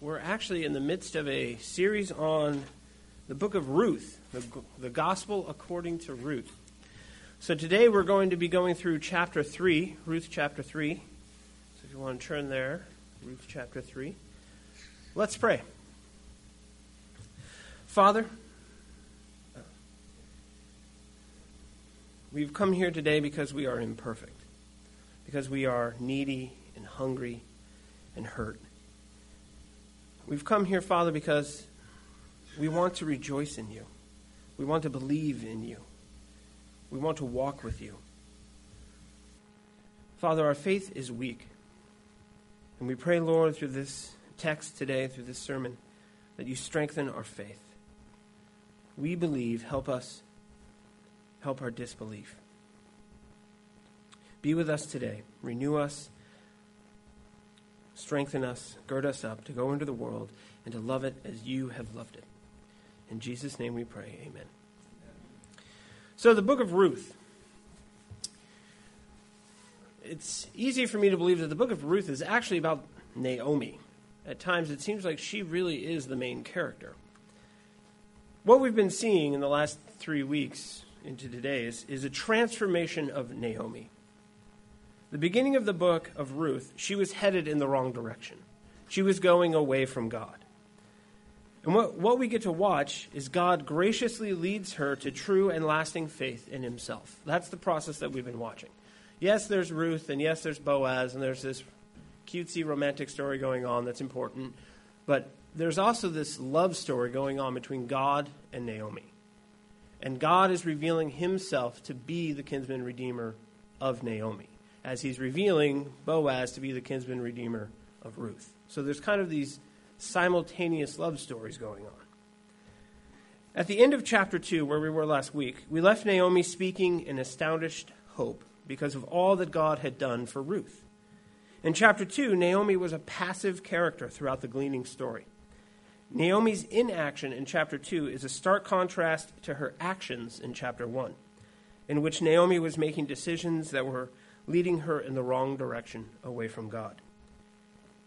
We're actually in the midst of a series on the book of Ruth, the gospel according to Ruth. So today we're going to be going through chapter 3, Ruth chapter 3. So if you want to turn there, Ruth chapter 3. Let's pray. Father, we've come here today because we are imperfect, because we are needy and hungry and hurt. We've come here, Father, because we want to rejoice in you. We want to believe in you. We want to walk with you. Father, our faith is weak. And we pray, Lord, through this text today, through this sermon, that you strengthen our faith. We believe. Help us. Help our disbelief. Be with us today. Renew us. Strengthen us, gird us up to go into the world and to love it as you have loved it. In Jesus' name we pray, amen. So the book of Ruth. It's easy for me to believe that the book of Ruth is actually about Naomi. At times it seems like she really is the main character. What we've been seeing in the last 3 weeks into today is a transformation of Naomi. The beginning of the book of Ruth, she was headed in the wrong direction. She was going away from God. And what we get to watch is God graciously leads her to true and lasting faith in himself. That's the process that we've been watching. Yes, there's Ruth, and yes, there's Boaz, and there's this cutesy romantic story going on that's important. But there's also this love story going on between God and Naomi. And God is revealing himself to be the kinsman redeemer of Naomi, as he's revealing Boaz to be the kinsman redeemer of Ruth. So there's kind of these simultaneous love stories going on. At the end of chapter 2, where we were last week, we left Naomi speaking in astonished hope because of all that God had done for Ruth. In chapter 2, Naomi was a passive character throughout the gleaning story. Naomi's inaction in chapter 2 is a stark contrast to her actions in chapter 1, in which Naomi was making decisions that were leading her in the wrong direction, away from God.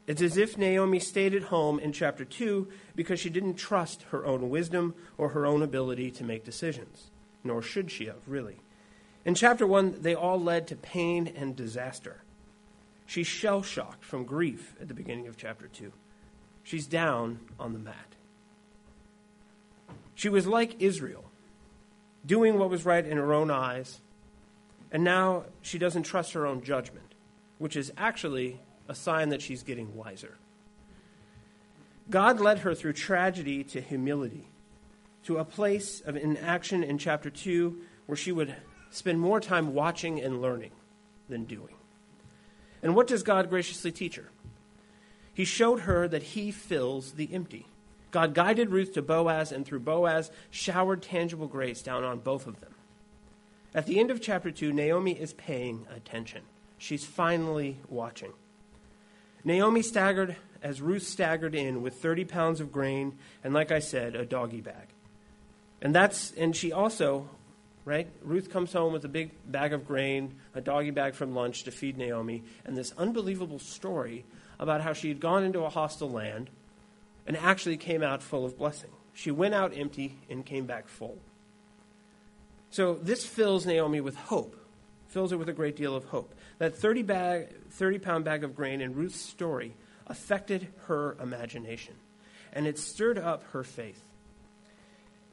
It's as if Naomi stayed at home in chapter 2 because she didn't trust her own wisdom or her own ability to make decisions, nor should she have, really. In chapter 1, they all led to pain and disaster. She's shell-shocked from grief at the beginning of chapter 2. She's down on the mat. She was like Israel, doing what was right in her own eyes, and now she doesn't trust her own judgment, which is actually a sign that she's getting wiser. God led her through tragedy to humility, to a place of inaction in chapter 2 where she would spend more time watching and learning than doing. And what does God graciously teach her? He showed her that he fills the empty. God guided Ruth to Boaz, and through Boaz showered tangible grace down on both of them. At the end of chapter 2, Naomi is paying attention. She's finally watching. Naomi staggered as Ruth staggered in with 30 pounds of grain and, like I said, a doggy bag. And she also, right, Ruth comes home with a big bag of grain, a doggy bag from lunch to feed Naomi, and this unbelievable story about how she had gone into a hostile land and actually came out full of blessing. She went out empty and came back full. So this fills Naomi with hope, fills her with a great deal of hope. That 30-pound bag of grain in Ruth's story affected her imagination, and it stirred up her faith.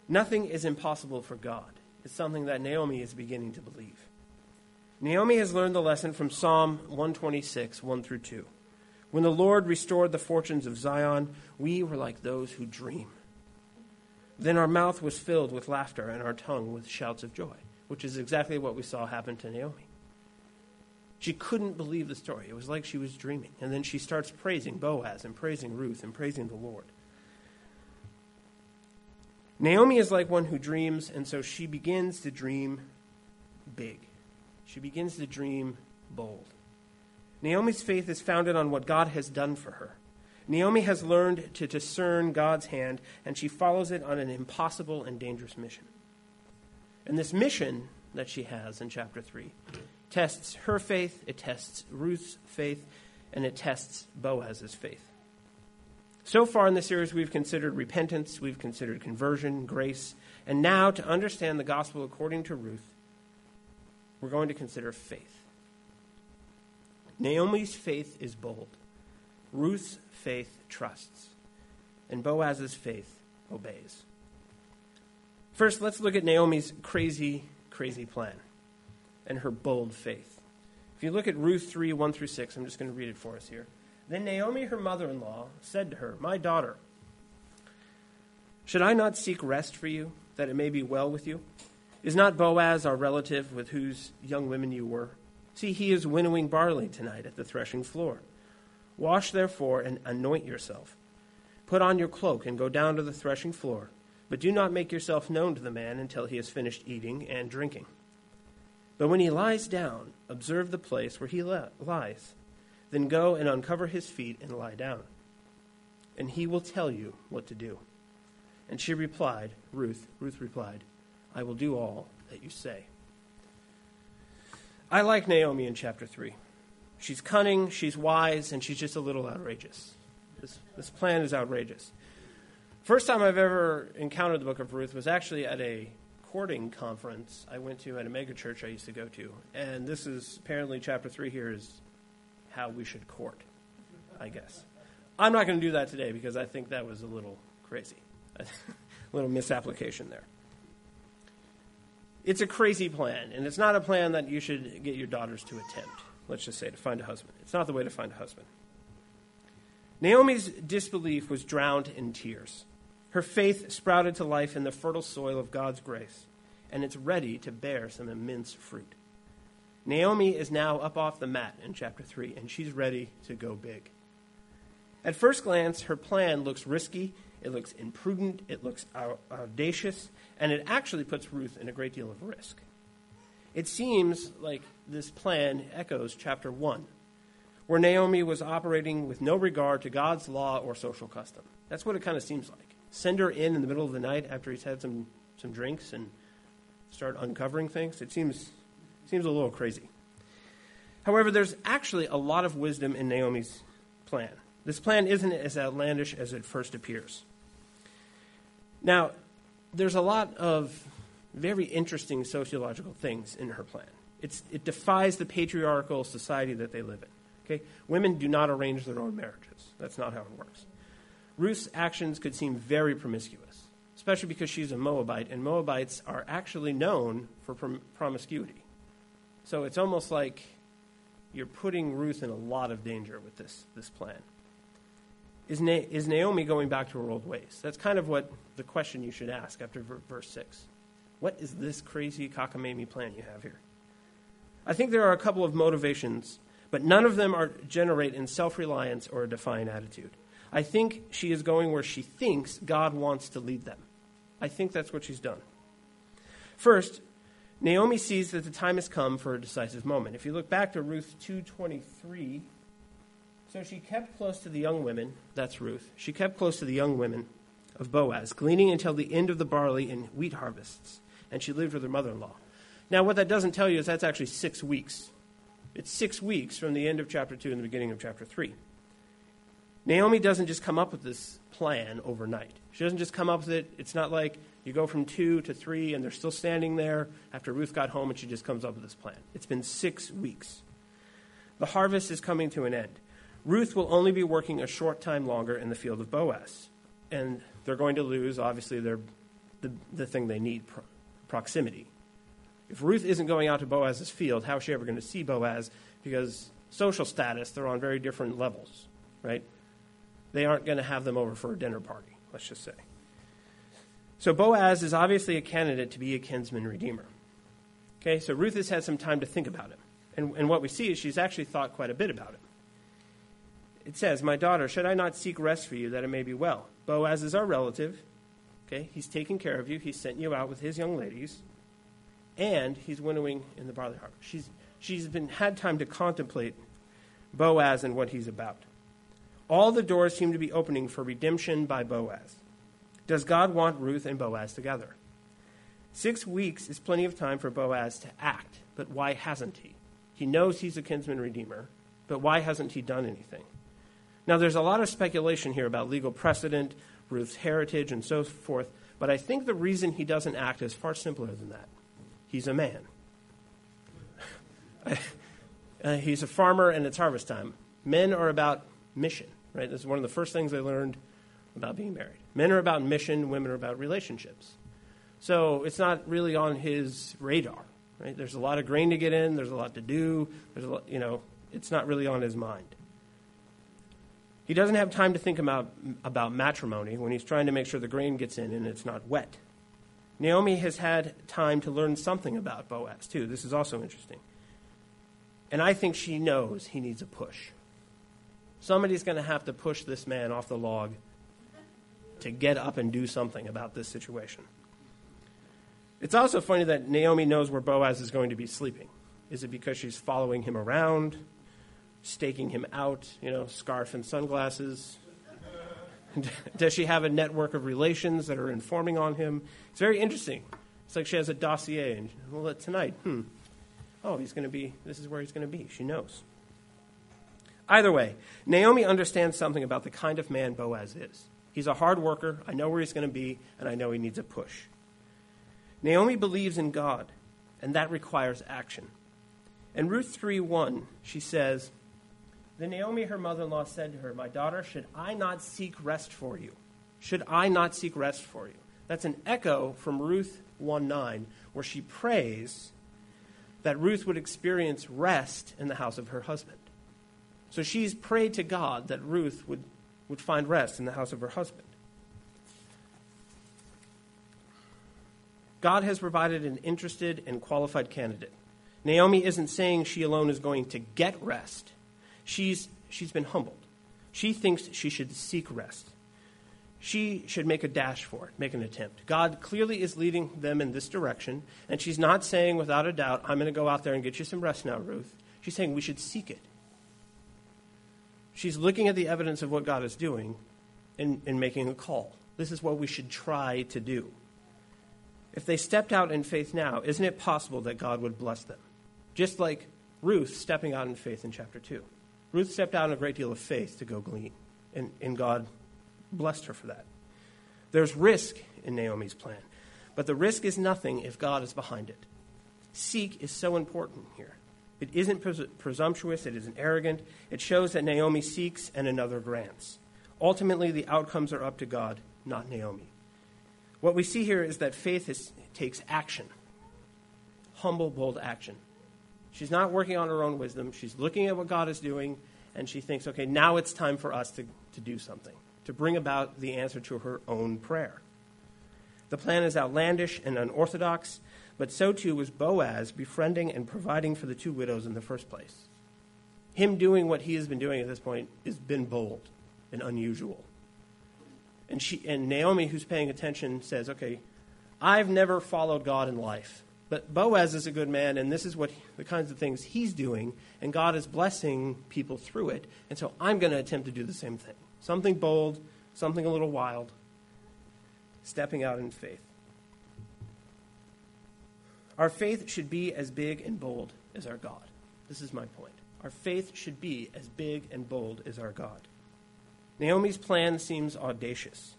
Nothing is impossible for God. It's something that Naomi is beginning to believe. Naomi has learned the lesson from Psalm 126, 1 through 2. When the Lord restored the fortunes of Zion, we were like those who dream. Then our mouth was filled with laughter and our tongue with shouts of joy, which is exactly what we saw happen to Naomi. She couldn't believe the story. It was like she was dreaming. And then she starts praising Boaz and praising Ruth and praising the Lord. Naomi is like one who dreams, and so she begins to dream big. She begins to dream bold. Naomi's faith is founded on what God has done for her. Naomi has learned to discern God's hand, and she follows it on an impossible and dangerous mission. And this mission that she has in chapter 3 tests her faith, it tests Ruth's faith, and it tests Boaz's faith. So far in the series, we've considered repentance, we've considered conversion, grace, and now to understand the gospel according to Ruth, we're going to consider faith. Naomi's faith is bold. Ruth's faith trusts. And Boaz's faith obeys. First, let's look at Naomi's crazy, crazy plan and her bold faith. If you look at Ruth 3, 1 through 6, I'm just going to read it for us here. Then Naomi, her mother-in-law, said to her, "My daughter, should I not seek rest for you, that it may be well with you? Is not Boaz our relative with whose young women you were? See, he is winnowing barley tonight at the threshing floor. Wash, therefore, and anoint yourself. Put on your cloak and go down to the threshing floor, but do not make yourself known to the man until he has finished eating and drinking. But when he lies down, observe the place where he lies. Then go and uncover his feet and lie down, and he will tell you what to do." And she replied, Ruth replied, "I will do all that you say." I like Naomi in chapter 3. She's cunning, she's wise, and she's just a little outrageous. This plan is outrageous. First time I've ever encountered the book of Ruth was actually at a courting conference I went to at a megachurch I used to go to. And this is apparently chapter 3 here is how we should court, I guess. I'm not going to do that today because I think that was a little crazy. A little misapplication there. It's a crazy plan, and it's not a plan that you should get your daughters to attempt. Let's just say to find a husband. It's not the way to find a husband. Naomi's disbelief was drowned in tears. Her faith sprouted to life in the fertile soil of God's grace, and it's ready to bear some immense fruit. Naomi is now up off the mat in chapter 3, and she's ready to go big. At first glance, her plan looks risky, it looks imprudent, it looks audacious, and it actually puts Ruth in a great deal of risk. It seems like this plan echoes chapter 1, where Naomi was operating with no regard to God's law or social custom. That's what it kind of seems like. Send her in the middle of the night after he's had some drinks and start uncovering things. It seems a little crazy. However, there's actually a lot of wisdom in Naomi's plan. This plan isn't as outlandish as it first appears. Now, there's a lot of very interesting sociological things in her plan. It defies the patriarchal society that they live in. Okay? Women do not arrange their own marriages. That's not how it works. Ruth's actions could seem very promiscuous, especially because she's a Moabite, and Moabites are actually known for promiscuity. So it's almost like you're putting Ruth in a lot of danger with this plan. Is Naomi going back to her old ways? That's kind of what the question you should ask after verse 6. What is this crazy cockamamie plan you have here? I think there are a couple of motivations, but none of them are generate in self-reliance or a defiant attitude. I think she is going where she thinks God wants to lead them. I think that's what she's done. First, Naomi sees that the time has come for a decisive moment. If you look back to Ruth 2:23, so she kept close to the young women, that's Ruth, she kept close to the young women of Boaz, gleaning until the end of the barley and wheat harvests, and she lived with her mother-in-law. Now, what that doesn't tell you is that's actually 6 weeks. It's 6 weeks from the end of chapter 2 and the beginning of chapter 3. Naomi doesn't just come up with this plan overnight. She doesn't just come up with it. It's not like you go from 2 to 3 and they're still standing there after Ruth got home and she just comes up with this plan. It's been 6 weeks. The harvest is coming to an end. Ruth will only be working a short time longer in the field of Boaz. And they're going to lose, obviously, the thing they need, proximity. If Ruth isn't going out to Boaz's field, how is she ever going to see Boaz? Because social status, they're on very different levels, right? They aren't going to have them over for a dinner party, let's just say. So Boaz is obviously a candidate to be a kinsman redeemer. Okay, so Ruth has had some time to think about him. And what we see is she's actually thought quite a bit about him. It says, "My daughter, should I not seek rest for you that it may be well? Boaz is our relative. Okay, he's taking care of you. He sent you out with his young ladies. And he's winnowing in the barley harvest." She's had time to contemplate Boaz and what he's about. All the doors seem to be opening for redemption by Boaz. Does God want Ruth and Boaz together? 6 weeks is plenty of time for Boaz to act, but why hasn't he? He knows he's a kinsman redeemer, but why hasn't he done anything? Now, there's a lot of speculation here about legal precedent, Ruth's heritage, and so forth, but I think the reason he doesn't act is far simpler than that. He's a man. He's a farmer, and it's harvest time. Men are about mission, right? This is one of the first things I learned about being married. Men are about mission, women are about relationships. So it's not really on his radar, right? There's a lot of grain to get in, there's a lot to do, there's a lot, you know, it's not really on his mind. He doesn't have time to think about matrimony when he's trying to make sure the grain gets in and it's not wet. Naomi has had time to learn something about Boaz, too. This is also interesting. And I think she knows he needs a push. Somebody's going to have to push this man off the log to get up and do something about this situation. It's also funny that Naomi knows where Boaz is going to be sleeping. Is it because she's following him around? Staking him out, you know, scarf and sunglasses? Does she have a network of relations that are informing on him? It's very interesting. It's like she has a dossier, and well, tonight, oh, he's going to be, this is where he's going to be. She knows. Either way, Naomi understands something about the kind of man Boaz is. He's a hard worker. I know where he's going to be, and I know he needs a push. Naomi believes in God, and that requires action. In Ruth 3:1, she says, "Then Naomi, her mother-in-law, said to her, 'My daughter, should I not seek rest for you? Should I not seek rest for you?'" That's an echo from Ruth 1:9, where she prays that Ruth would experience rest in the house of her husband. So she's prayed to God that Ruth would find rest in the house of her husband. God has provided an interested and qualified candidate. Naomi isn't saying she alone is going to get rest. She's been humbled. She thinks she should seek rest. She should make a dash for it, make an attempt. God clearly is leading them in this direction, and she's not saying without a doubt, "I'm going to go out there and get you some rest now, Ruth." She's saying we should seek it. She's looking at the evidence of what God is doing and making a call. This is what we should try to do. If they stepped out in faith now, isn't it possible that God would bless them? Just like Ruth stepping out in faith in chapter 2. Ruth stepped out in a great deal of faith to go glean, and God blessed her for that. There's risk in Naomi's plan, but the risk is nothing if God is behind it. Seek is so important here. It isn't presumptuous, it isn't arrogant. It shows that Naomi seeks and another grants. Ultimately, the outcomes are up to God, not Naomi. What we see here is that faith takes action, humble, bold action. She's not working on her own wisdom. She's looking at what God is doing, and she thinks, okay, now it's time for us to do something, to bring about the answer to her own prayer. The plan is outlandish and unorthodox, but so too was Boaz befriending and providing for the two widows in the first place. Him doing what he has been doing at this point has been bold and unusual. And Naomi, who's paying attention, says, okay, I've never followed God in life, but Boaz is a good man, and this is what the kinds of things he's doing, and God is blessing people through it, and so I'm going to attempt to do the same thing. Something bold, something a little wild, stepping out in faith. Our faith should be as big and bold as our God. This is my point. Our faith should be as big and bold as our God. Naomi's plan seems audacious,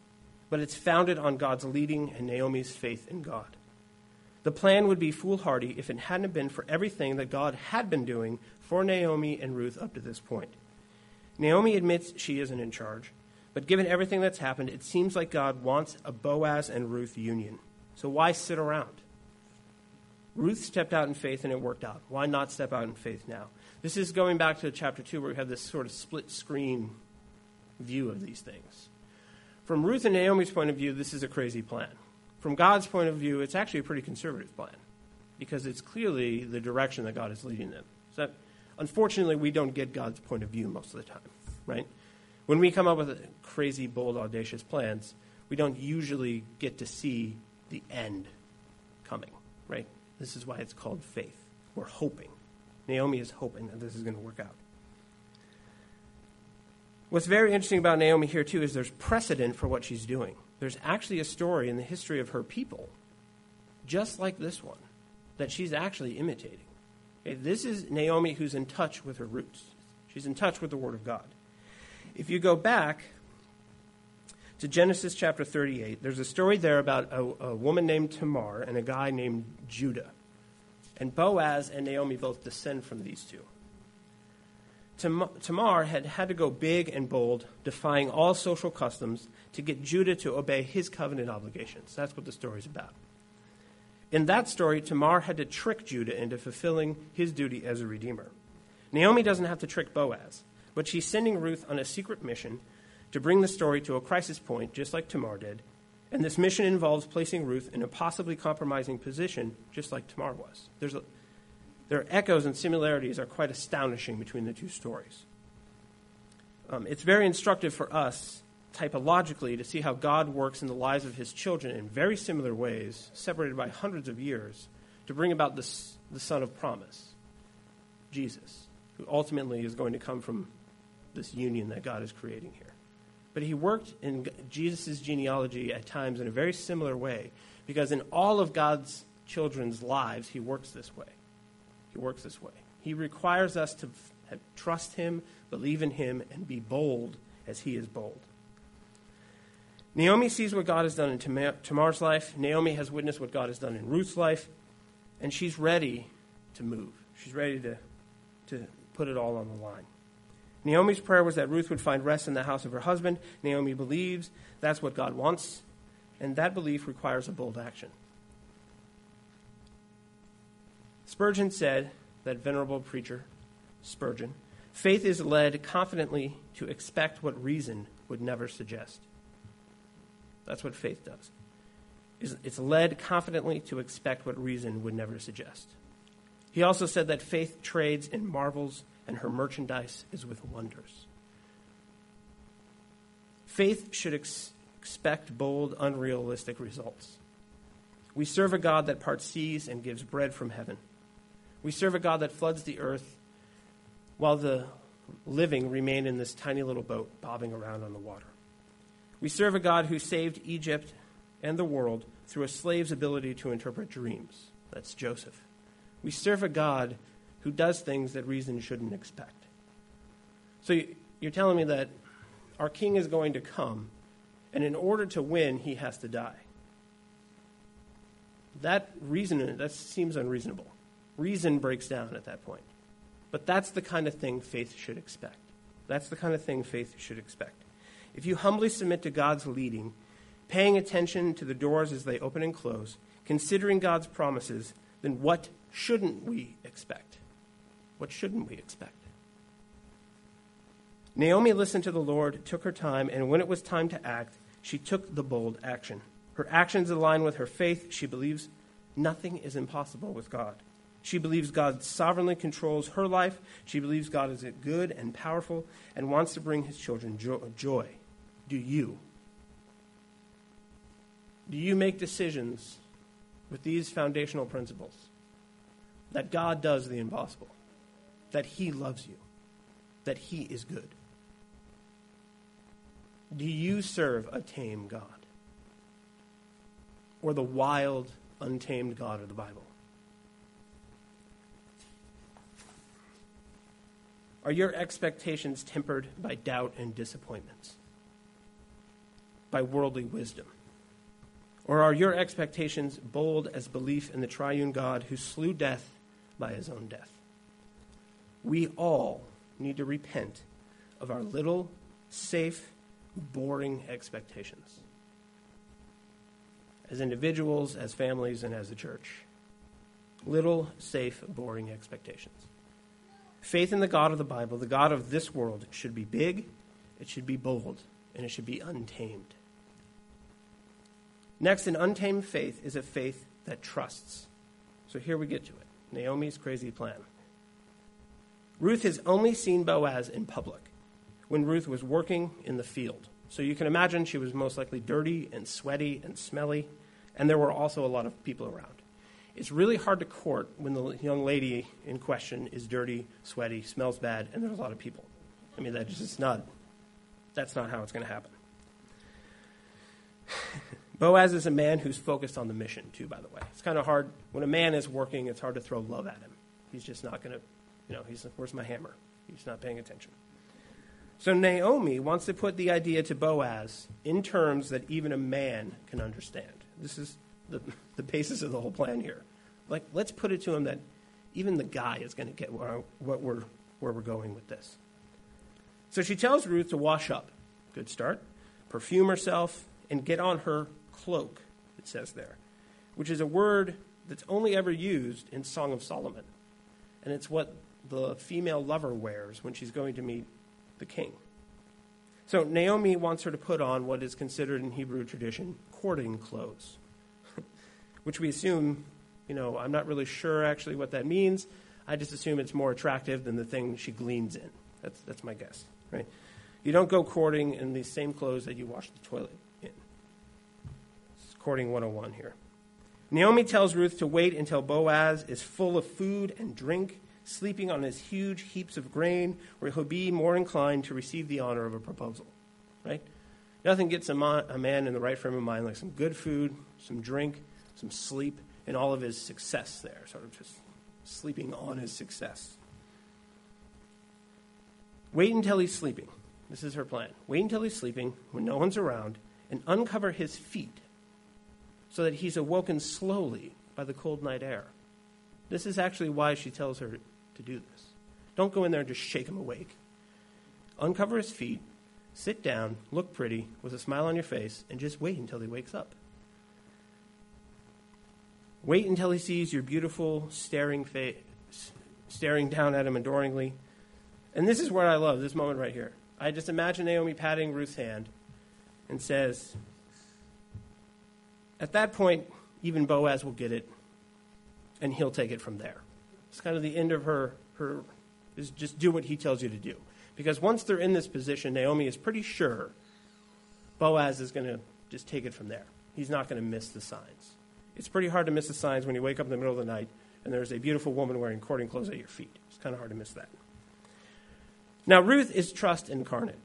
but it's founded on God's leading and Naomi's faith in God. The plan would be foolhardy if it hadn't been for everything that God had been doing for Naomi and Ruth up to this point. Naomi admits she isn't in charge, but given everything that's happened, it seems like God wants a Boaz and Ruth union. So why sit around? Ruth stepped out in faith and it worked out. Why not step out in faith now? This is going back to chapter 2 where we have this sort of split screen view of these things. From Ruth and Naomi's point of view, this is a crazy plan. From God's point of view, it's actually a pretty conservative plan because it's clearly the direction that God is leading them. So, unfortunately, we don't get God's point of view most of the time, right? When we come up with crazy, bold, audacious plans, we don't usually get to see the end coming, right? This is why it's called faith. We're hoping. Naomi is hoping that this is going to work out. What's very interesting about Naomi here, too, is there's precedent for what she's doing. There's actually a story in the history of her people, just like this one, that she's actually imitating. Okay, this is Naomi who's in touch with her roots. She's in touch with the Word of God. If you go back to Genesis chapter 38, there's a story there about a woman named Tamar and a guy named Judah. And Boaz and Naomi both descend from these two. Tamar had to go big and bold, defying all social customs, to get Judah to obey his covenant obligations. That's what the story's about. In that story, Tamar had to trick Judah into fulfilling his duty as a redeemer. Naomi doesn't have to trick Boaz, but she's sending Ruth on a secret mission to bring the story to a crisis point, just like Tamar did. And this mission involves placing Ruth in a possibly compromising position, just like Tamar was. Their echoes and similarities are quite astonishing between the two stories. It's very instructive for us, typologically, to see how God works in the lives of his children in very similar ways, separated by hundreds of years, to bring about the Son of Promise, Jesus, who ultimately is going to come from this union that God is creating here. But he worked in Jesus' genealogy at times in a very similar way, because in all of God's children's lives, he works this way. He requires us to trust him, believe in him, and be bold as he is bold. Naomi sees what God has done in Tamar's life. Naomi has witnessed what God has done in Ruth's life, and she's ready to move. She's ready to put it all on the line. Naomi's prayer was that Ruth would find rest in the house of her husband. Naomi believes that's what God wants, and that belief requires a bold action. Spurgeon said, that venerable preacher, Spurgeon, faith is led confidently to expect what reason would never suggest. That's what faith does. It's led confidently to expect what reason would never suggest. He also said that faith trades in marvels and her merchandise is with wonders. Faith should expect bold, unrealistic results. We serve a God that parts seas and gives bread from heaven. We serve a God that floods the earth while the living remain in this tiny little boat bobbing around on the water. We serve a God who saved Egypt and the world through a slave's ability to interpret dreams. That's Joseph. We serve a God who does things that reason shouldn't expect. So you're telling me that our king is going to come, and in order to win, he has to die. That seems unreasonable. Reason breaks down at that point. But that's the kind of thing faith should expect. If you humbly submit to God's leading, paying attention to the doors as they open and close, considering God's promises, then what shouldn't we expect? Naomi listened to the Lord, took her time, and when it was time to act, she took the bold action. Her actions align with her faith. She believes nothing is impossible with God. She believes God sovereignly controls her life. She believes God is good and powerful and wants to bring his children joy. Do you? Do you make decisions with these foundational principles? That God does the impossible. That he loves you. That he is good. Do you serve a tame God? Or the wild, untamed God of the Bible? Are your expectations tempered by doubt and disappointments? By worldly wisdom? Or are your expectations bold as belief in the triune God who slew death by his own death? We all need to repent of our little, safe, boring expectations. As individuals, as families, and as a church. Little, safe, boring expectations. Faith in the God of the Bible, the God of this world, should be big, it should be bold, and it should be untamed. Next, an untamed faith is a faith that trusts. So here we get to it. Naomi's crazy plan. Ruth has only seen Boaz in public when Ruth was working in the field. So you can imagine she was most likely dirty and sweaty and smelly, and there were also a lot of people around. It's really hard to court when the young lady in question is dirty, sweaty, smells bad, and there's a lot of people. I mean, that's not how it's going to happen. Boaz is a man who's focused on the mission, too, by the way. It's kind of hard. When a man is working, it's hard to throw love at him. He's just not going to, where's my hammer? He's not paying attention. So Naomi wants to put the idea to Boaz in terms that even a man can understand. This is the basis of the whole plan here. Like, let's put it to him that even the guy is going to get where we're going with this. So she tells Ruth to wash up. Good start. Perfume herself and get on her cloak, it says there, which is a word that's only ever used in Song of Solomon. And it's what the female lover wears when she's going to meet the king. So Naomi wants her to put on what is considered in Hebrew tradition courting clothes, which we assume, I'm not really sure actually what that means. I just assume it's more attractive than the thing she gleans in. That's my guess, right? You don't go courting in these same clothes that you wash the toilet in. It's courting 101 here. Naomi tells Ruth to wait until Boaz is full of food and drink, sleeping on his huge heaps of grain, where he'll be more inclined to receive the honor of a proposal, right? Nothing gets a man in the right frame of mind like some good food, some drink, some sleep, and all of his success there, sort of just sleeping on his success. Wait until he's sleeping. This is her plan. Wait until he's sleeping, when no one's around, and uncover his feet so that he's awoken slowly by the cold night air. This is actually why she tells her to do this. Don't go in there and just shake him awake. Uncover his feet, sit down, look pretty, with a smile on your face, and just wait until he wakes up. Wait until he sees your beautiful, staring face, staring down at him adoringly. And this is what I love, this moment right here. I just imagine Naomi patting Ruth's hand and says, at that point, even Boaz will get it, and he'll take it from there. It's kind of the end of her is just do what he tells you to do. Because once they're in this position, Naomi is pretty sure Boaz is going to just take it from there. He's not going to miss the signs. It's pretty hard to miss the signs when you wake up in the middle of the night and there's a beautiful woman wearing courting clothes at your feet. It's kind of hard to miss that. Now, Ruth is trust incarnate.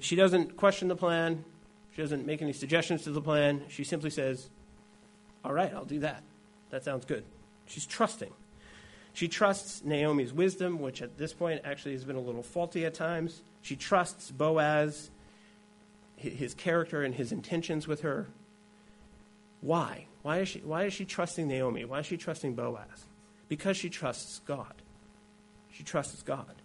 She doesn't question the plan. She doesn't make any suggestions to the plan. She simply says, all right, I'll do that. That sounds good. She's trusting. She trusts Naomi's wisdom, which at this point actually has been a little faulty at times. She trusts Boaz, his character and his intentions with her. Why? Why is she trusting Naomi? Why is she trusting Boaz? Because she trusts God. She trusts God.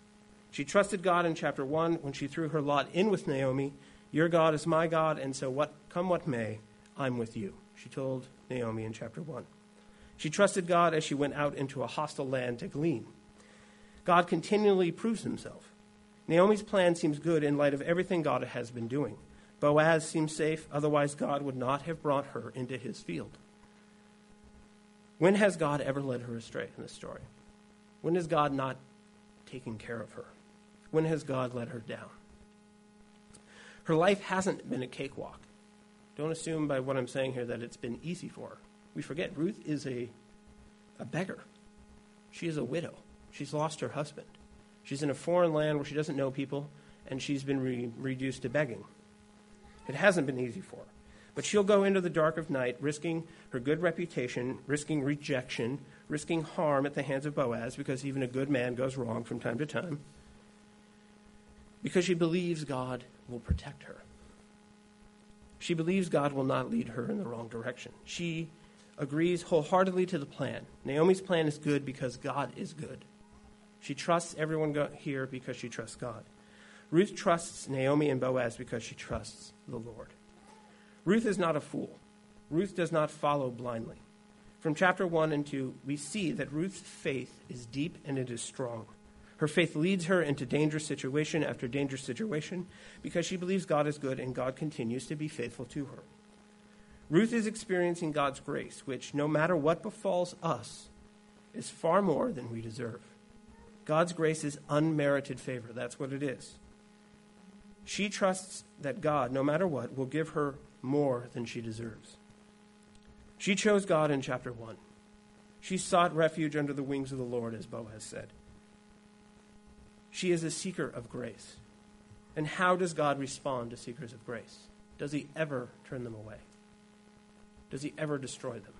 She trusted God in chapter 1 when she threw her lot in with Naomi. Your God is my God, and so come what may, I'm with you, she told Naomi in chapter 1. She trusted God as she went out into a hostile land to glean. God continually proves himself. Naomi's plan seems good in light of everything God has been doing. Boaz seems safe, otherwise God would not have brought her into his field. When has God ever led her astray in this story? When is God not taking care of her? When has God let her down? Her life hasn't been a cakewalk. Don't assume by what I'm saying here that it's been easy for her. We forget Ruth is a beggar. She is a widow. She's lost her husband. She's in a foreign land where she doesn't know people, and she's been reduced to begging. It hasn't been easy for her. But she'll go into the dark of night, risking her good reputation, risking rejection, risking harm at the hands of Boaz, because even a good man goes wrong from time to time, because she believes God will protect her. She believes God will not lead her in the wrong direction. She agrees wholeheartedly to the plan. Naomi's plan is good because God is good. She trusts everyone here because she trusts God. Ruth trusts Naomi and Boaz because she trusts the Lord. Ruth is not a fool. Ruth does not follow blindly. From chapter 1 and 2, we see that Ruth's faith is deep and it is strong. Her faith leads her into dangerous situation after dangerous situation because she believes God is good and God continues to be faithful to her. Ruth is experiencing God's grace, which, no matter what befalls us, is far more than we deserve. God's grace is unmerited favor. That's what it is. She trusts that God, no matter what, will give her more than she deserves. She chose God in chapter 1. She sought refuge under the wings of the Lord, as Boaz said. She is a seeker of grace. And how does God respond to seekers of grace? Does he ever turn them away? Does he ever destroy them?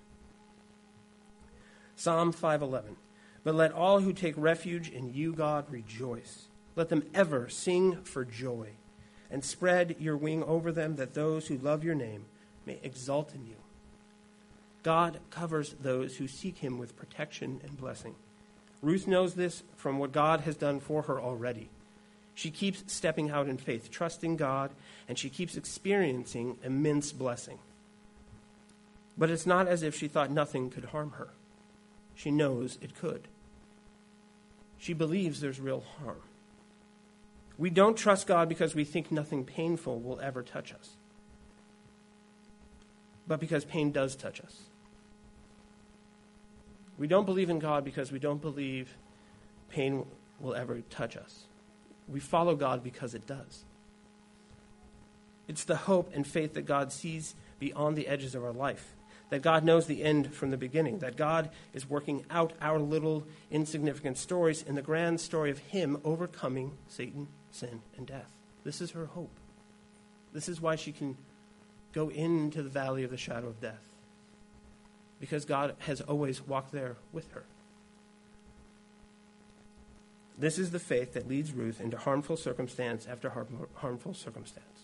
Psalm 5:11. But let all who take refuge in you, God, rejoice. Let them ever sing for joy, and spread your wing over them, that those who love your name may exalt in you. God covers those who seek him with protection and blessing. Ruth knows this from what God has done for her already. She keeps stepping out in faith, trusting God, and she keeps experiencing immense blessing. But it's not as if she thought nothing could harm her. She knows it could. She believes there's real harm. We don't trust God because we think nothing painful will ever touch us, but because pain does touch us. We don't believe in God because we don't believe pain will ever touch us. We follow God because it does. It's the hope and faith that God sees beyond the edges of our life, that God knows the end from the beginning, that God is working out our little insignificant stories in the grand story of him overcoming Satan, sin, and death. This is her hope. This is why she can go into the valley of the shadow of death, because God has always walked there with her. This is the faith that leads Ruth into harmful circumstance after harmful circumstance,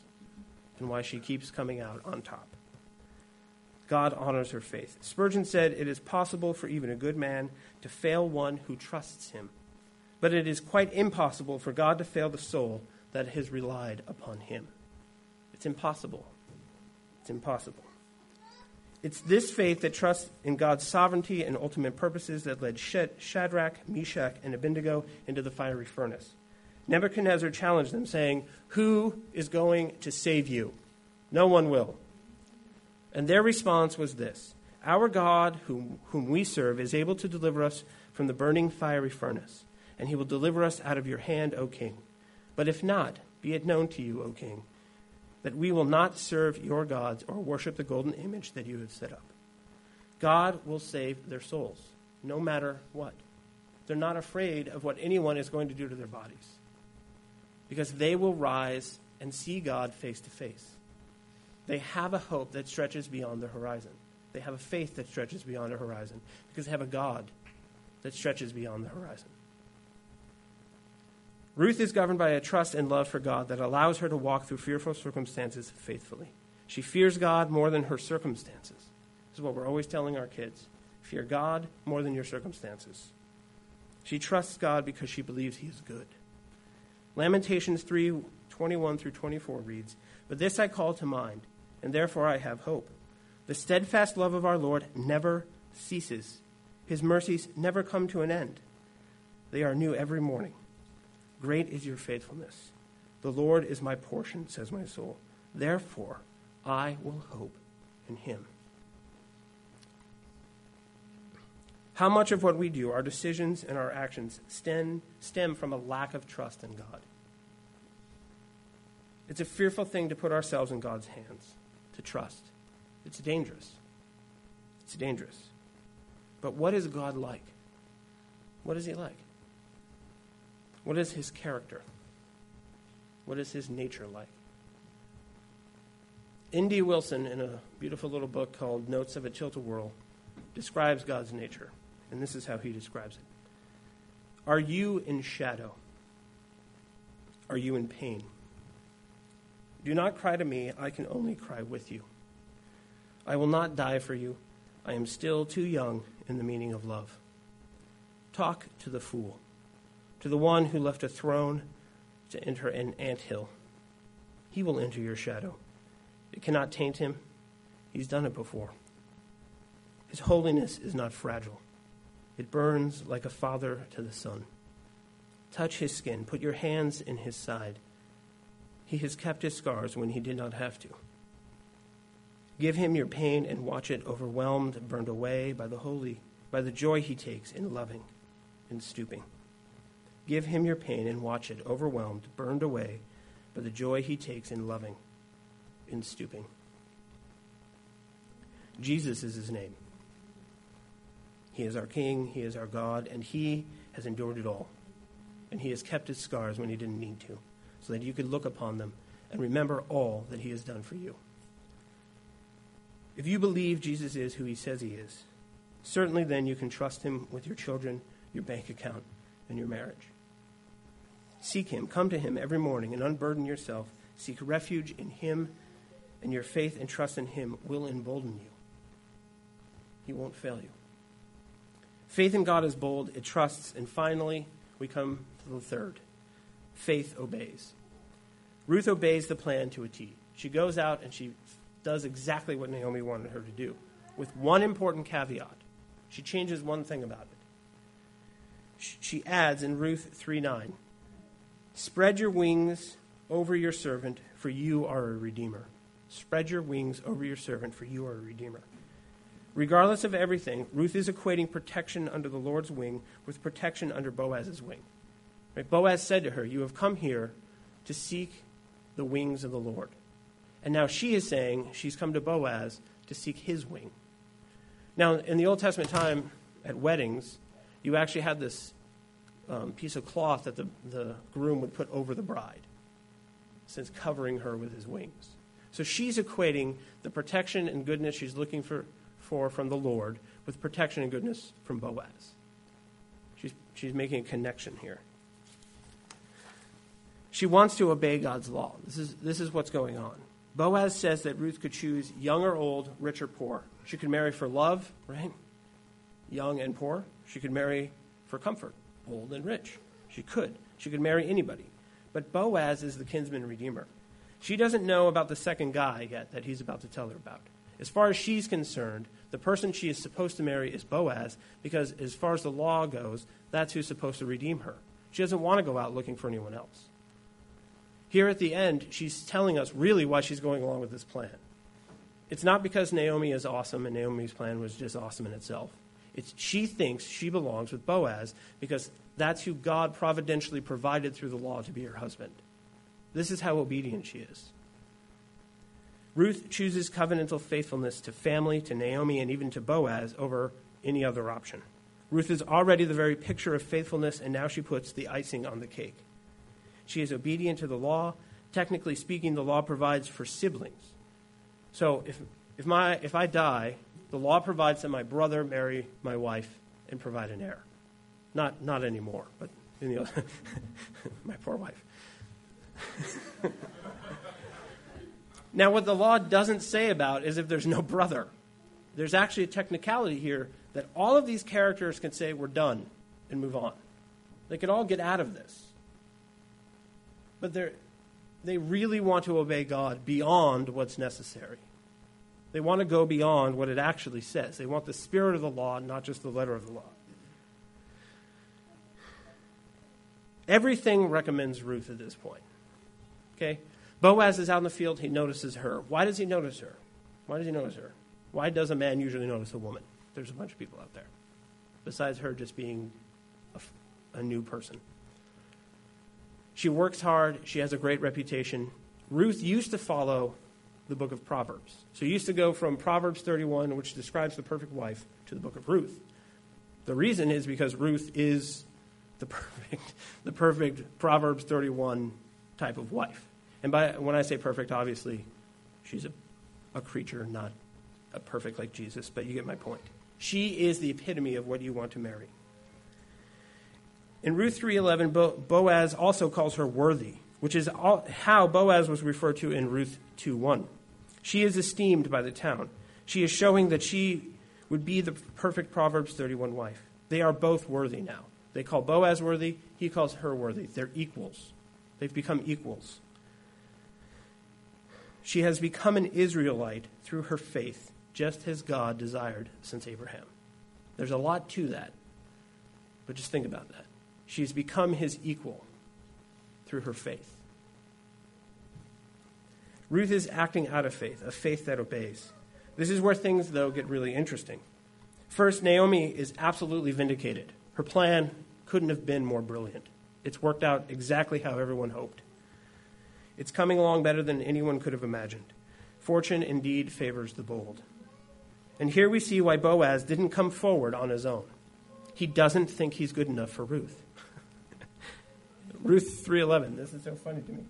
and why she keeps coming out on top. God honors her faith. Spurgeon said, "It is possible for even a good man to fail one who trusts him, but it is quite impossible for God to fail the soul that has relied upon him." It's impossible. It's impossible. It's this faith that trusts in God's sovereignty and ultimate purposes that led Shadrach, Meshach, and Abednego into the fiery furnace. Nebuchadnezzar challenged them, saying, "Who is going to save you? No one will." And their response was this: "Our God, whom we serve, is able to deliver us from the burning fiery furnace, and he will deliver us out of your hand, O king. But if not, be it known to you, O king, that we will not serve your gods or worship the golden image that you have set up." God will save their souls, no matter what. They're not afraid of what anyone is going to do to their bodies, because they will rise and see God face to face. They have a hope that stretches beyond the horizon. They have a faith that stretches beyond the horizon, because they have a God that stretches beyond the horizon. Ruth is governed by a trust and love for God that allows her to walk through fearful circumstances faithfully. She fears God more than her circumstances. This is what we're always telling our kids. Fear God more than your circumstances. She trusts God because she believes he is good. Lamentations 3:21 through 24 reads, "But this I call to mind, and therefore I have hope. The steadfast love of our Lord never ceases. His mercies never come to an end. They are new every morning. Great is your faithfulness. The Lord is my portion, says my soul. Therefore I will hope in him." How much of what we do, our decisions and our actions, stem from a lack of trust in God? It's a fearful thing to put ourselves in God's hands, to trust. It's dangerous. It's dangerous. But what is God like? What is he like? What is his character? What is his nature like? Indy Wilson, in a beautiful little book called Notes of a Tilt-a-Whirl, describes God's nature. And this is how he describes it. Are you in shadow? Are you in pain? Do not cry to me. I can only cry with you. I will not die for you. I am still too young in the meaning of love. Talk to the fool, to the one who left a throne to enter an anthill. He will enter your shadow. It cannot taint him. He's done it before. His holiness is not fragile. It burns like a father to the son. Touch his skin. Put your hands in his side. He has kept his scars when he did not have to. Give him your pain and watch it overwhelmed and burned away by the joy he takes in loving and stooping. Give him your pain and watch it overwhelmed, burned away by the joy he takes in loving and stooping. Jesus is his name. He is our King, he is our God, and he has endured it all. And he has kept his scars when he didn't need to, so that you could look upon them and remember all that he has done for you. If you believe Jesus is who he says he is, certainly then you can trust him with your children, your bank account, and your marriage. Seek him, come to him every morning and unburden yourself. Seek refuge in him, and your faith and trust in him will embolden you. He won't fail you. Faith in God is bold. It trusts. And finally, we come to the third. Faith obeys. Ruth obeys the plan to a T. She goes out and she does exactly what Naomi wanted her to do, with one important caveat. She changes one thing about it. She adds in Ruth 3:9, spread your wings over your servant, for you are a redeemer. Spread your wings over your servant, for you are a redeemer. Regardless of everything, Ruth is equating protection under the Lord's wing with protection under Boaz's wing. Right? Boaz said to her, you have come here to seek the wings of the Lord. And now she is saying she's come to Boaz to seek his wing. Now, in the Old Testament time at weddings, you actually had this piece of cloth that the groom would put over the bride, since covering her with his wings. So she's equating the protection and goodness she's looking for from the Lord with protection and goodness from Boaz. She's making a connection here. She wants to obey God's law. This is what's going on. Boaz says that Ruth could choose young or old, rich or poor. She could marry for love, right? Young and poor. She could marry for comfort, old and rich. She could. She could marry anybody. But Boaz is the kinsman redeemer. She doesn't know about the second guy yet that he's about to tell her about. As far as she's concerned, the person she is supposed to marry is Boaz, because as far as the law goes, that's who's supposed to redeem her. She doesn't want to go out looking for anyone else. Here at the end, she's telling us really why she's going along with this plan. It's not because Naomi is awesome and Naomi's plan was just awesome in itself. She thinks she belongs with Boaz because that's who God providentially provided through the law to be her husband. This is how obedient she is. Ruth chooses covenantal faithfulness to family, to Naomi, and even to Boaz over any other option. Ruth is already the very picture of faithfulness, and now she puts the icing on the cake. She is obedient to the law. Technically speaking, the law provides for siblings. So if I die, the law provides that my brother marry my wife and provide an heir. Not anymore, but in the other, my poor wife. Now, what the law doesn't say about is if there's no brother. There's actually a technicality here that all of these characters can say we're done and move on. They could all get out of this. But they really want to obey God beyond what's necessary. They want to go beyond what it actually says. They want the spirit of the law, not just the letter of the law. Everything recommends Ruth at this point. Okay? Boaz is out in the field. He notices her. Why does he notice her? Why does he notice her? Why does a man usually notice a woman? There's a bunch of people out there, besides her just being a new person. She works hard. She has a great reputation. Ruth used to follow the book of Proverbs. So she used to go from Proverbs 31, which describes the perfect wife, to the book of Ruth. The reason is because Ruth is the perfect Proverbs 31 type of wife. And when I say perfect, obviously she's a creature, not a perfect like Jesus, but you get my point. She is the epitome of what you want to marry. In Ruth 3:11, Boaz also calls her worthy, which is how Boaz was referred to in Ruth 2:1. She is esteemed by the town. She is showing that she would be the perfect Proverbs 31 wife. They are both worthy now. They call Boaz worthy. He calls her worthy. They're equals. They've become equals. She has become an Israelite through her faith, just as God desired since Abraham. There's a lot to that, but just think about that. She's become his equal through her faith. Ruth is acting out of faith, a faith that obeys. This is where things, though, get really interesting. First, Naomi is absolutely vindicated. Her plan couldn't have been more brilliant. It's worked out exactly how everyone hoped. It's coming along better than anyone could have imagined. Fortune indeed favors the bold. And here we see why Boaz didn't come forward on his own. He doesn't think he's good enough for Ruth. Ruth 3:11. This is so funny to me.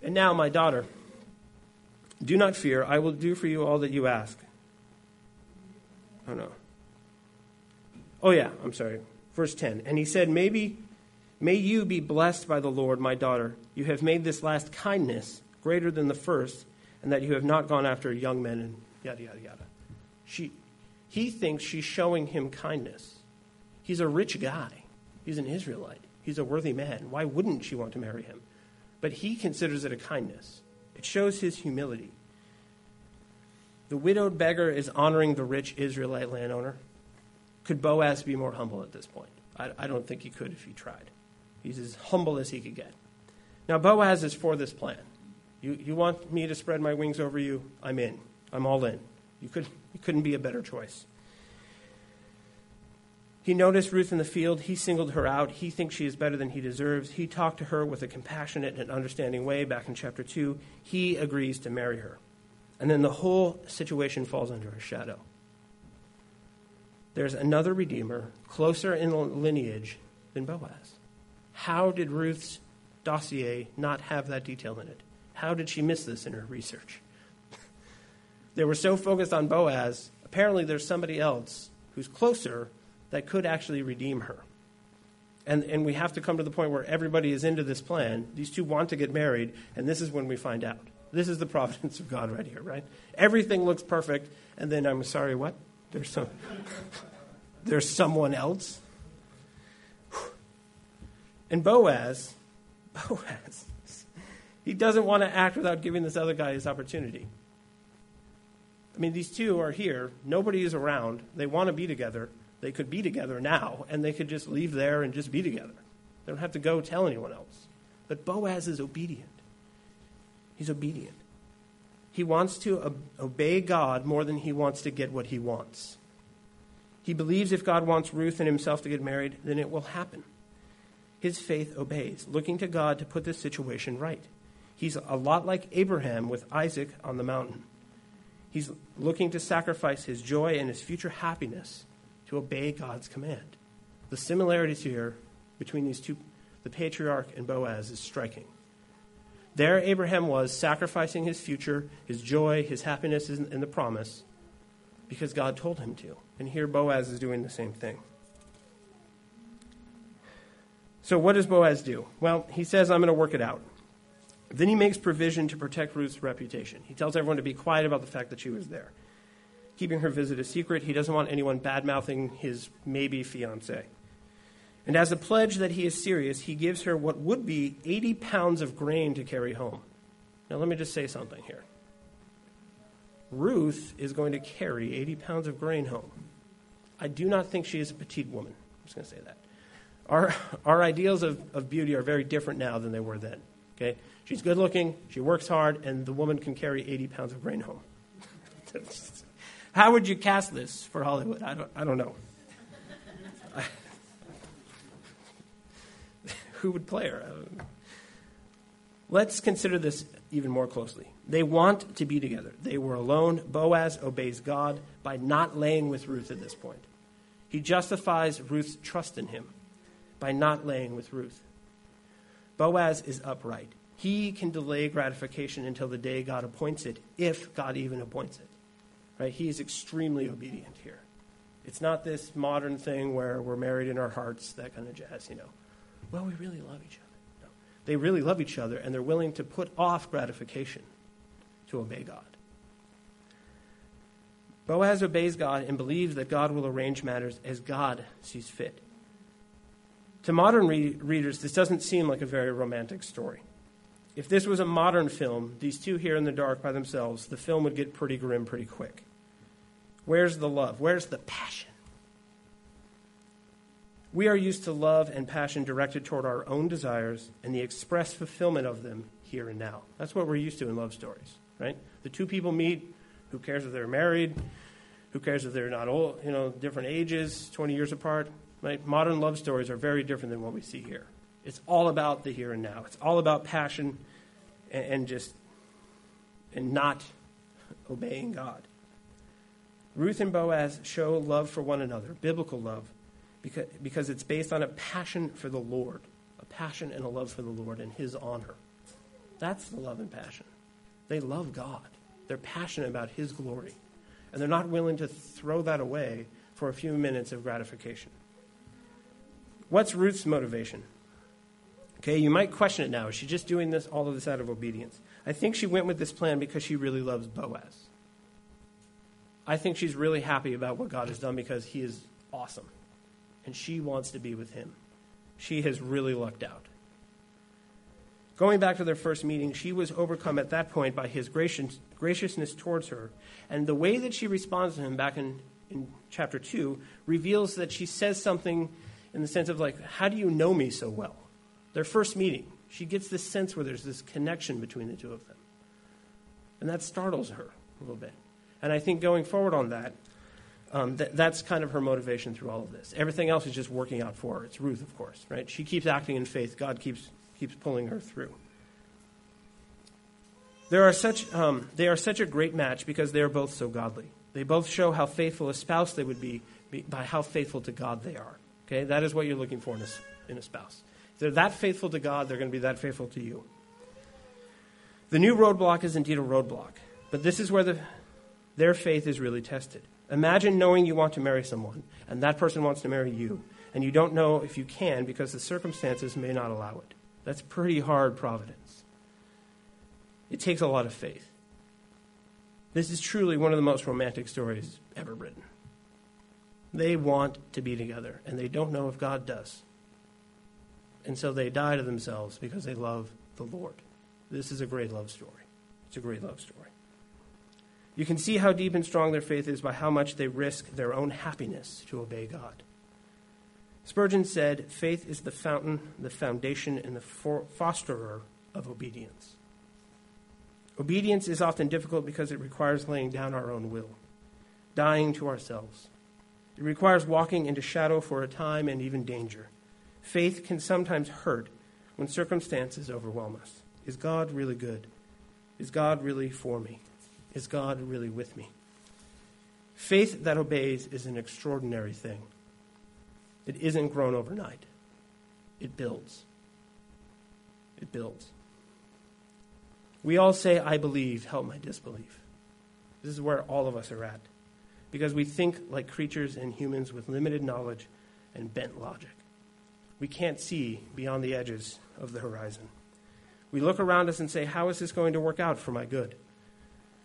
And now, my daughter, do not fear. I will do for you all that you ask. Oh, no. Oh, yeah. I'm sorry. Verse 10. And he said, maybe May you be blessed by the Lord, my daughter. You have made this last kindness greater than the first, and that you have not gone after young men and yada, yada, yada. He thinks she's showing him kindness. He's a rich guy. He's an Israelite. He's a worthy man. Why wouldn't she want to marry him? But he considers it a kindness. It shows his humility. The widowed beggar is honoring the rich Israelite landowner. Could Boaz be more humble at this point? I don't think he could if he tried. He's as humble as he could get. Now, Boaz is for this plan. You want me to spread my wings over you? I'm in. I'm all in. You couldn't be a better choice. He noticed Ruth in the field. He singled her out. He thinks she is better than he deserves. He talked to her with a compassionate and understanding way back in chapter 2. He agrees to marry her. And then the whole situation falls under her shadow. There's another redeemer closer in lineage than Boaz. How did Ruth's dossier not have that detail in it? How did she miss this in her research? They were so focused on Boaz, apparently there's somebody else who's closer that could actually redeem her. And we have to come to the point where everybody is into this plan. These two want to get married, and this is when we find out. This is the providence of God right here, right? Everything looks perfect, and then I'm sorry, what? There's someone else? And Boaz, he doesn't want to act without giving this other guy his opportunity. I mean, these two are here. Nobody is around. They want to be together. They could be together now, and they could just leave there and just be together. They don't have to go tell anyone else. But Boaz is obedient. He's obedient. He wants to obey God more than he wants to get what he wants. He believes if God wants Ruth and himself to get married, then it will happen. His faith obeys, looking to God to put this situation right. He's a lot like Abraham with Isaac on the mountain. He's looking to sacrifice his joy and his future happiness to obey God's command. The similarities here between these two, the patriarch and Boaz, is striking. There Abraham was sacrificing his future, his joy, his happiness, and the promise because God told him to. And here Boaz is doing the same thing. So what does Boaz do? Well, he says, I'm going to work it out. Then he makes provision to protect Ruth's reputation. He tells everyone to be quiet about the fact that she was there. Keeping her visit a secret, he doesn't want anyone bad-mouthing his maybe fiancé. And as a pledge that he is serious, he gives her what would be 80 pounds of grain to carry home. Now, let me just say something here. Ruth is going to carry 80 pounds of grain home. I do not think she is a petite woman. I'm just going to say that. Our ideals of beauty are very different now than they were then. Okay? She's good looking, she works hard, and the woman can carry 80 pounds of grain home. How would you cast this for Hollywood? I don't know. Who would play her? Let's consider this even more closely. They want to be together. They were alone. Boaz obeys God by not laying with Ruth at this point. He justifies Ruth's trust in him by not laying with Ruth. Boaz is upright. He can delay gratification until the day God appoints it, if God even appoints it. Right? He is extremely obedient here. It's not this modern thing where we're married in our hearts, that kind of jazz, you know. Well, we really love each other. No. They really love each other, and they're willing to put off gratification to obey God. Boaz obeys God and believes that God will arrange matters as God sees fit. To modern readers, this doesn't seem like a very romantic story. If this was a modern film, these two here in the dark by themselves, the film would get pretty grim pretty quick. Where's the love? Where's the passion? We are used to love and passion directed toward our own desires and the express fulfillment of them here and now. That's what we're used to in love stories, right? The two people meet. Who cares if they're married? Who cares if they're not old, you know, different ages, 20 years apart, right? Modern love stories are very different than what we see here. It's all about the here and now. It's all about passion and not obeying God. Ruth and Boaz show love for one another, biblical love, because it's based on a passion for the Lord, a passion and a love for the Lord and his honor. That's the love and passion. They love God. They're passionate about his glory, and they're not willing to throw that away for a few minutes of gratification. What's Ruth's motivation? Okay, you might question it now. Is she just doing this, all of this out of obedience? I think she went with this plan because she really loves Boaz. I think she's really happy about what God has done because he is awesome. And she wants to be with him. She has really lucked out. Going back to their first meeting, she was overcome at that point by his graciousness towards her. And the way that she responds to him back in chapter 2 reveals that she says something in the sense of like, how do you know me so well? Their first meeting. She gets this sense where there's this connection between the two of them. And that startles her a little bit. And I think going forward on that, that's kind of her motivation through all of this. Everything else is just working out for her. It's Ruth, of course, right? She keeps acting in faith. God keeps pulling her through. They are such a great match because they are both so godly. They both show how faithful a spouse they would be by how faithful to God they are. Okay, that is what you're looking for in a spouse. If they're that faithful to God, they're going to be that faithful to you. The new roadblock is indeed a roadblock, but this is where their faith is really tested. Imagine knowing you want to marry someone, and that person wants to marry you, and you don't know if you can because the circumstances may not allow it. That's pretty hard providence. It takes a lot of faith. This is truly one of the most romantic stories ever written. They want to be together, and they don't know if God does. And so they die to themselves because they love the Lord. This is a great love story. It's a great love story. You can see how deep and strong their faith is by how much they risk their own happiness to obey God. Spurgeon said, faith is the fountain, the foundation, and the fosterer of obedience. Obedience is often difficult because it requires laying down our own will, dying to ourselves. It requires walking into shadow for a time and even danger. Faith can sometimes hurt when circumstances overwhelm us. Is God really good? Is God really for me? Is God really with me? Faith that obeys is an extraordinary thing. It isn't grown overnight. It builds. It builds. We all say, I believe, help my disbelief. This is where all of us are at, because we think like creatures and humans with limited knowledge and bent logic. We can't see beyond the edges of the horizon. We look around us and say, how is this going to work out for my good?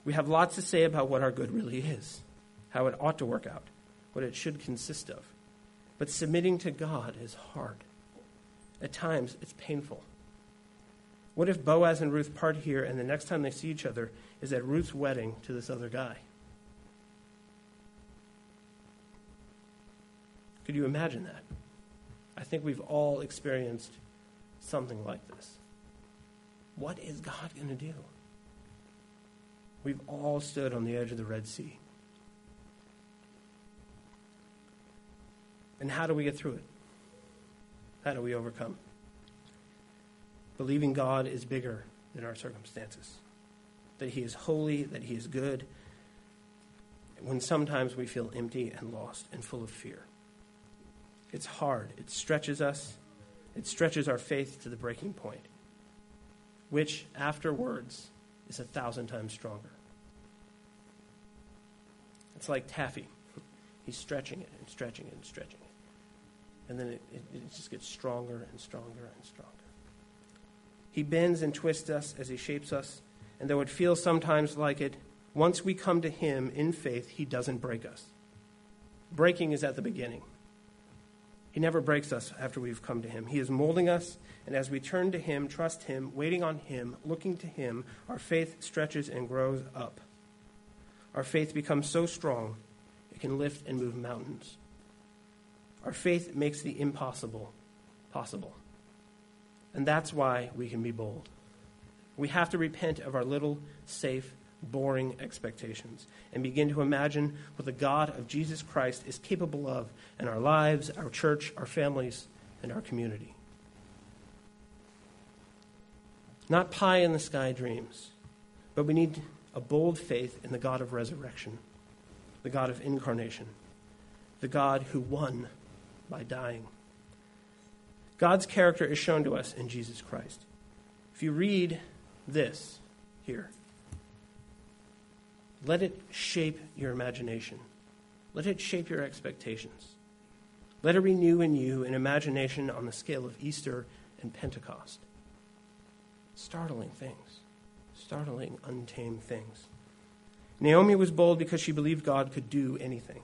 We have lots to say about what our good really is, how it ought to work out, what it should consist of. But submitting to God is hard. At times, it's painful. What if Boaz and Ruth part here and the next time they see each other is at Ruth's wedding to this other guy? Could you imagine that? I think we've all experienced something like this. What is God going to do? We've all stood on the edge of the Red Sea. And how do we get through it? How do we overcome? Believing God is bigger than our circumstances, that he is holy, that he is good, when sometimes we feel empty and lost and full of fear. It's hard. It stretches us. It stretches our faith to the breaking point, which afterwards is 1,000 times stronger. It's like taffy. He's stretching it and stretching it and stretching it. And then it just gets stronger and stronger and stronger. He bends and twists us as he shapes us. And though it feels sometimes like it, once we come to him in faith, he doesn't break us. Breaking is at the beginning. He never breaks us after we've come to him. He is molding us, and as we turn to him, trust him, waiting on him, looking to him, our faith stretches and grows up. Our faith becomes so strong, it can lift and move mountains. Our faith makes the impossible possible. And that's why we can be bold. We have to repent of our little, safe, boring expectations and begin to imagine what the God of Jesus Christ is capable of in our lives, our church, our families, and our community. Not pie-in-the-sky dreams, but we need a bold faith in the God of resurrection, the God of incarnation, the God who won by dying. God's character is shown to us in Jesus Christ. If you read this here, let it shape your imagination. Let it shape your expectations. Let it renew in you an imagination on the scale of Easter and Pentecost. Startling things. Startling, untamed things. Naomi was bold because she believed God could do anything.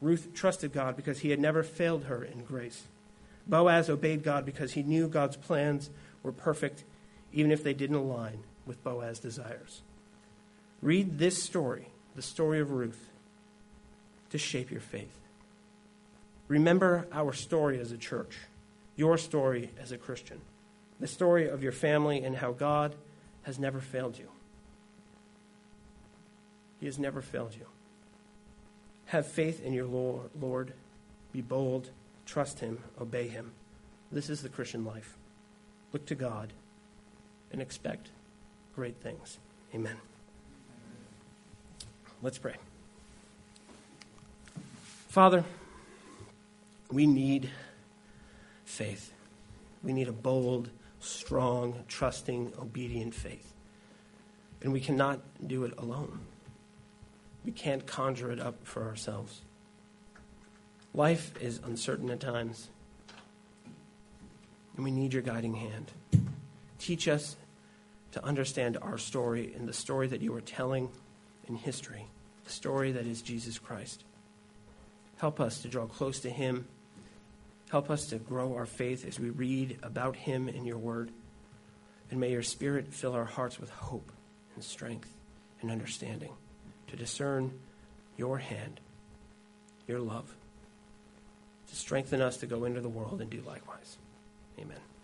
Ruth trusted God because he had never failed her in grace. Boaz obeyed God because he knew God's plans were perfect, even if they didn't align with Boaz's desires. Read this story, the story of Ruth, to shape your faith. Remember our story as a church, your story as a Christian, the story of your family and how God has never failed you. He has never failed you. Have faith in your Lord. Be bold. Trust him. Obey him. This is the Christian life. Look to God and expect great things. Amen. Let's pray. Father, we need faith. We need a bold, strong, trusting, obedient faith. And we cannot do it alone. We can't conjure it up for ourselves. Life is uncertain at times, and we need your guiding hand. Teach us to understand our story and the story that you are telling in history, the story that is Jesus Christ. Help us to draw close to him. Help us to grow our faith as we read about him in your word. And may your Spirit fill our hearts with hope and strength and understanding to discern your hand, your love, to strengthen us to go into the world and do likewise. Amen.